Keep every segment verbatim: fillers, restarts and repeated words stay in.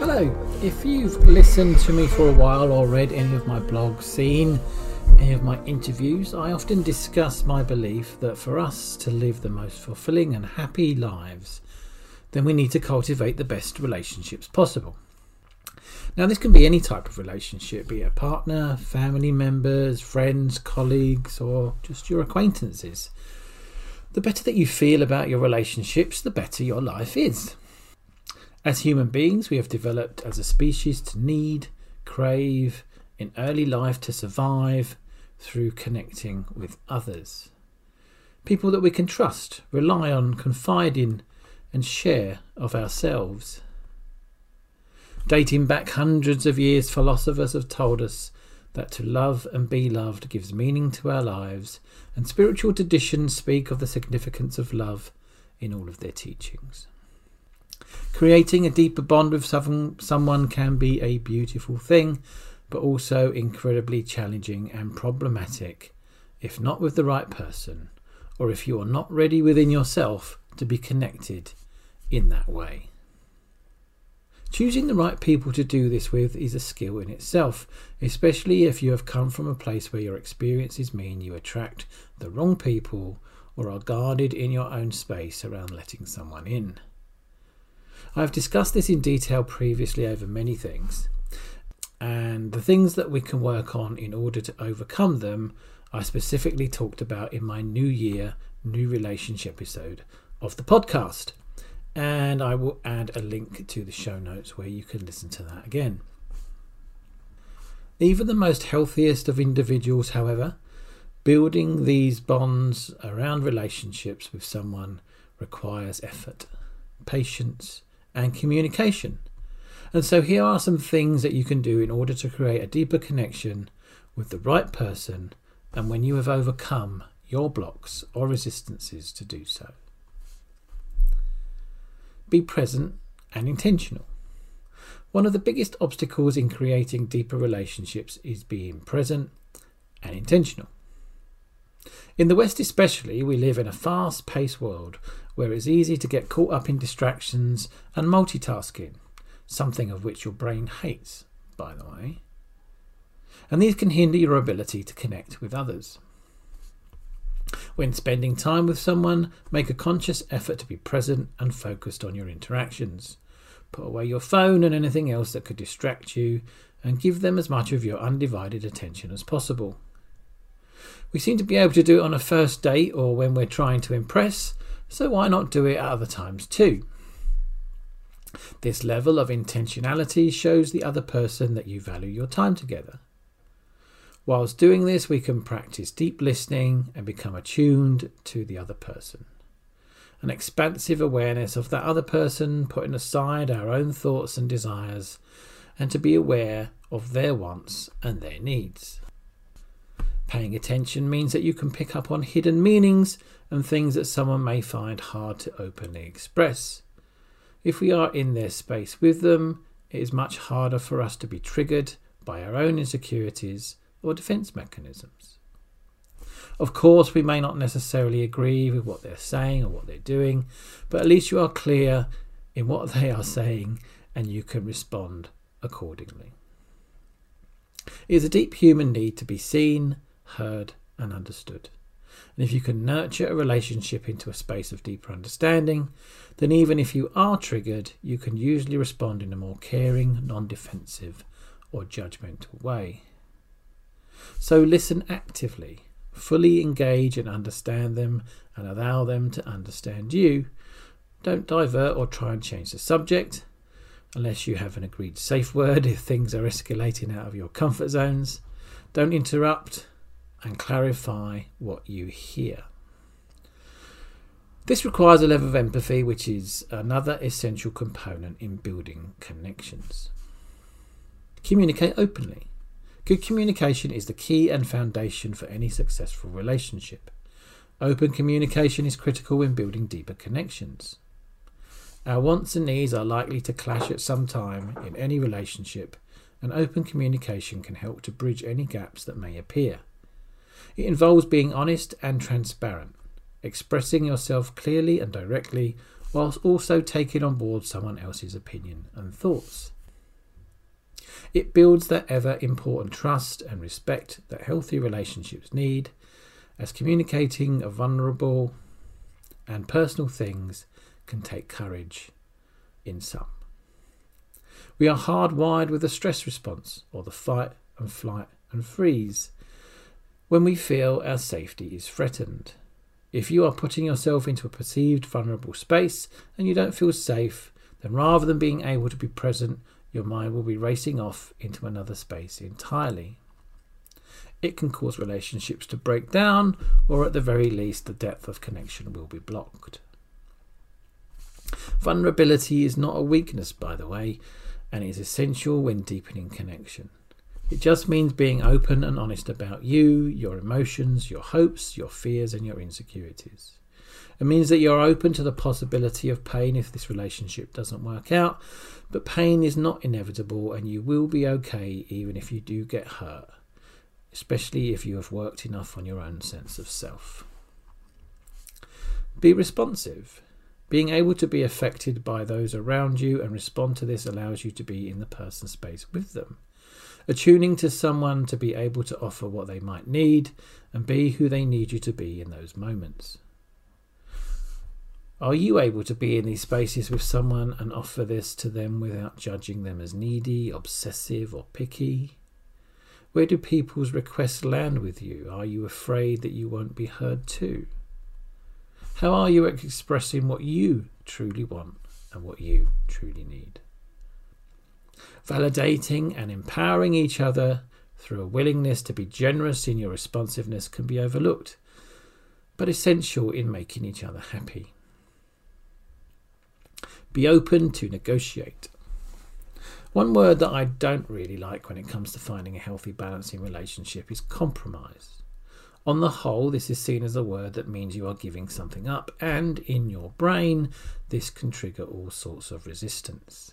Hello, if you've listened to me for a while or read any of my blogs, seen any of my interviews, I often discuss my belief that for us to live the most fulfilling and happy lives, then we need to cultivate the best relationships possible. Now, this can be any type of relationship, be it a partner, family members, friends, colleagues, or just your acquaintances. The better that you feel about your relationships, the better your life is. As human beings, we have developed as a species to need, crave, in early life to survive through connecting with others. People that we can trust, rely on, confide in, and share of ourselves. Dating back hundreds of years, philosophers have told us that to love and be loved gives meaning to our lives, and spiritual traditions speak of the significance of love in all of their teachings. Creating a deeper bond with someone can be a beautiful thing, but also incredibly challenging and problematic if not with the right person, or if you are not ready within yourself to be connected in that way. Choosing the right people to do this with is a skill in itself, especially if you have come from a place where your experiences mean you attract the wrong people or are guarded in your own space around letting someone in. I've discussed this in detail previously over many things, and the things that we can work on in order to overcome them I specifically talked about in my New Year, New Relationship episode of the podcast, and I will add a link to the show notes where you can listen to that again. Even the most healthiest of individuals, however, building these bonds around relationships with someone requires effort, patience, and communication. And so here are some things that you can do in order to create a deeper connection with the right person and when you have overcome your blocks or resistances to do so. Be present and intentional. One of the biggest obstacles in creating deeper relationships is being present and intentional. In the West especially, we live in a fast-paced world where it's easy to get caught up in distractions and multitasking, something of which your brain hates, by the way. And these can hinder your ability to connect with others. When spending time with someone, make a conscious effort to be present and focused on your interactions. Put away your phone and anything else that could distract you, and give them as much of your undivided attention as possible. We seem to be able to do it on a first date or when we're trying to impress, so why not do it at other times too? This level of intentionality shows the other person that you value your time together. Whilst doing this, we can practice deep listening and become attuned to the other person. An expansive awareness of that other person, putting aside our own thoughts and desires, and to be aware of their wants and their needs. Paying attention means that you can pick up on hidden meanings and things that someone may find hard to openly express. If we are in their space with them, it is much harder for us to be triggered by our own insecurities or defense mechanisms. Of course, we may not necessarily agree with what they're saying or what they're doing, but at least you are clear in what they are saying and you can respond accordingly. It is a deep human need to be seen, heard and understood. And if you can nurture a relationship into a space of deeper understanding, then even if you are triggered, you can usually respond in a more caring, non-defensive or judgmental way. So listen actively, fully engage and understand them and allow them to understand you. Don't divert or try and change the subject unless you have an agreed safe word if things are escalating out of your comfort zones. Don't interrupt and clarify what you hear. This requires a level of empathy, which is another essential component in building connections. Communicate openly. Good communication is the key and foundation for any successful relationship. Open communication is critical when building deeper connections. Our wants and needs are likely to clash at some time in any relationship, and open communication can help to bridge any gaps that may appear. It involves being honest and transparent, expressing yourself clearly and directly, whilst also taking on board someone else's opinion and thoughts. It builds that ever-important trust and respect that healthy relationships need, as communicating of vulnerable and personal things can take courage in some. We are hardwired with a stress response, or the fight and flight and freeze, when we feel our safety is threatened. If you are putting yourself into a perceived vulnerable space and you don't feel safe, then rather than being able to be present, your mind will be racing off into another space entirely. It can cause relationships to break down, or at the very least, the depth of connection will be blocked. Vulnerability is not a weakness, by the way, and is essential when deepening connection. It just means being open and honest about you, your emotions, your hopes, your fears, and your insecurities. It means that you're open to the possibility of pain if this relationship doesn't work out, but pain is not inevitable and you will be okay even if you do get hurt, especially if you have worked enough on your own sense of self. Be responsive. Being able to be affected by those around you and respond to this allows you to be in the person space with them. Attuning to someone to be able to offer what they might need and be who they need you to be in those moments. Are you able to be in these spaces with someone and offer this to them without judging them as needy, obsessive, or picky? Where do people's requests land with you? Are you afraid that you won't be heard too? How are you expressing what you truly want and what you truly need? Validating and empowering each other through a willingness to be generous in your responsiveness can be overlooked, but essential in making each other happy. Be open to negotiate. One word that I don't really like when it comes to finding a healthy balance in relationship is compromise. On the whole, this is seen as a word that means you are giving something up, and in your brain, this can trigger all sorts of resistance.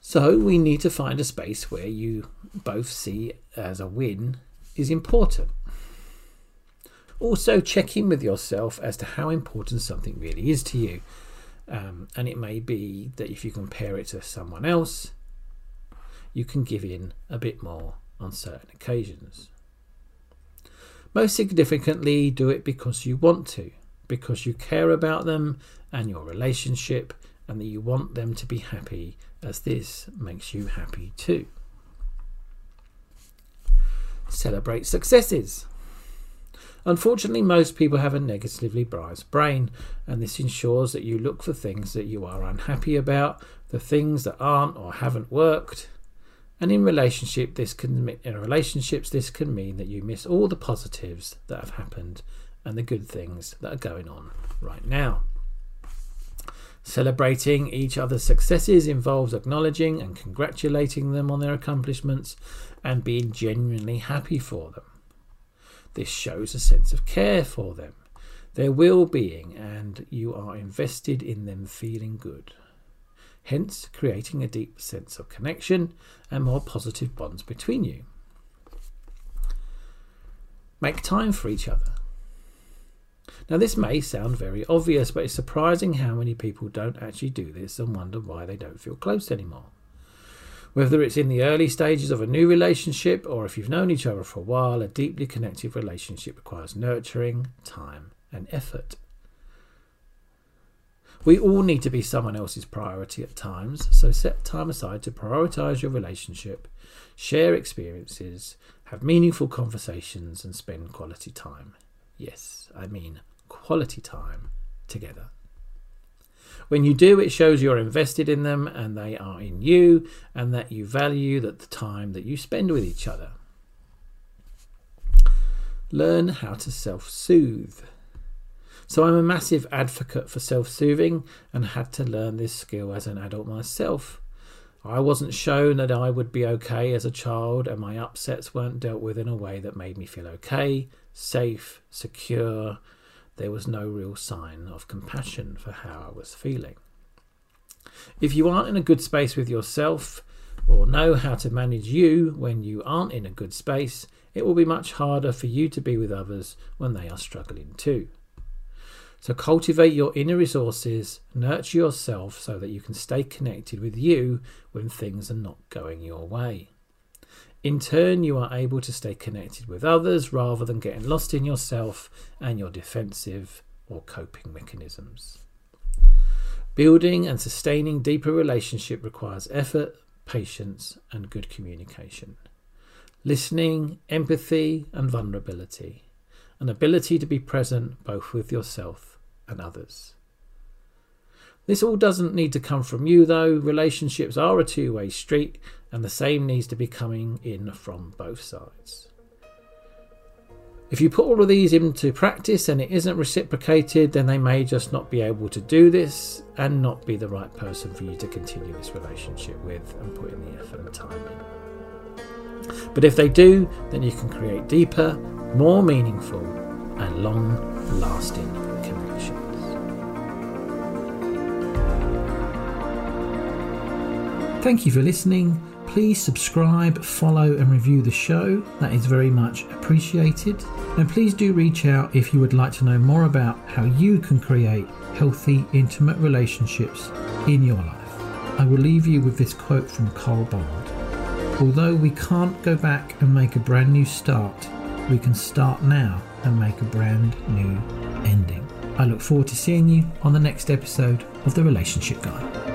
So we need to find a space where you both see as a win is important. Also, check in with yourself as to how important something really is to you. Um, and it may be that if you compare it to someone else, you can give in a bit more on certain occasions. Most significantly, do it because you want to, because you care about them and your relationship, and that you want them to be happy, as this makes you happy too. Celebrate successes. Unfortunately, most people have a negatively biased brain, and this ensures that you look for things that you are unhappy about, the things that aren't or haven't worked. And in relationship, this can, in relationships, this can mean that you miss all the positives that have happened and the good things that are going on right now. Celebrating each other's successes involves acknowledging and congratulating them on their accomplishments and being genuinely happy for them. This shows a sense of care for them, their well-being, and you are invested in them feeling good. Hence, creating a deep sense of connection and more positive bonds between you. Make time for each other. Now, this may sound very obvious, but it's surprising how many people don't actually do this and wonder why they don't feel close anymore. Whether it's in the early stages of a new relationship or if you've known each other for a while, a deeply connected relationship requires nurturing, time, and effort. We all need to be someone else's priority at times, so set time aside to prioritise your relationship, share experiences, have meaningful conversations, and spend quality time. Yes, I mean quality time together. When you do, it shows you're invested in them and they are in you, and that you value that the time that you spend with each other. Learn how to self-soothe. So I'm a massive advocate for self-soothing and had to learn this skill as an adult myself. I wasn't shown that I would be okay as a child, and my upsets weren't dealt with in a way that made me feel okay, safe, secure. There was no real sign of compassion for how I was feeling. If you aren't in a good space with yourself, or know how to manage you when you aren't in a good space, it will be much harder for you to be with others when they are struggling too. So cultivate your inner resources, nurture yourself so that you can stay connected with you when things are not going your way. In turn, you are able to stay connected with others rather than getting lost in yourself and your defensive or coping mechanisms. Building and sustaining deeper relationship requires effort, patience, and good communication. Listening, empathy, and vulnerability. An ability to be present both with yourself and others. This all doesn't need to come from you though. Relationships are a two-way street, and the same needs to be coming in from both sides. If you put all of these into practice and it isn't reciprocated, then they may just not be able to do this and not be the right person for you to continue this relationship with and put in the effort and time in. But if they do, then you can create deeper, more meaningful and long-lasting connections. Thank you for listening. Please subscribe, follow and review the show. That is very much appreciated. And please do reach out if you would like to know more about how you can create healthy, intimate relationships in your life. I will leave you with this quote from Carl Bond. Although we can't go back and make a brand new start, we can start now and make a brand new ending. I look forward to seeing you on the next episode of The Relationship Guy.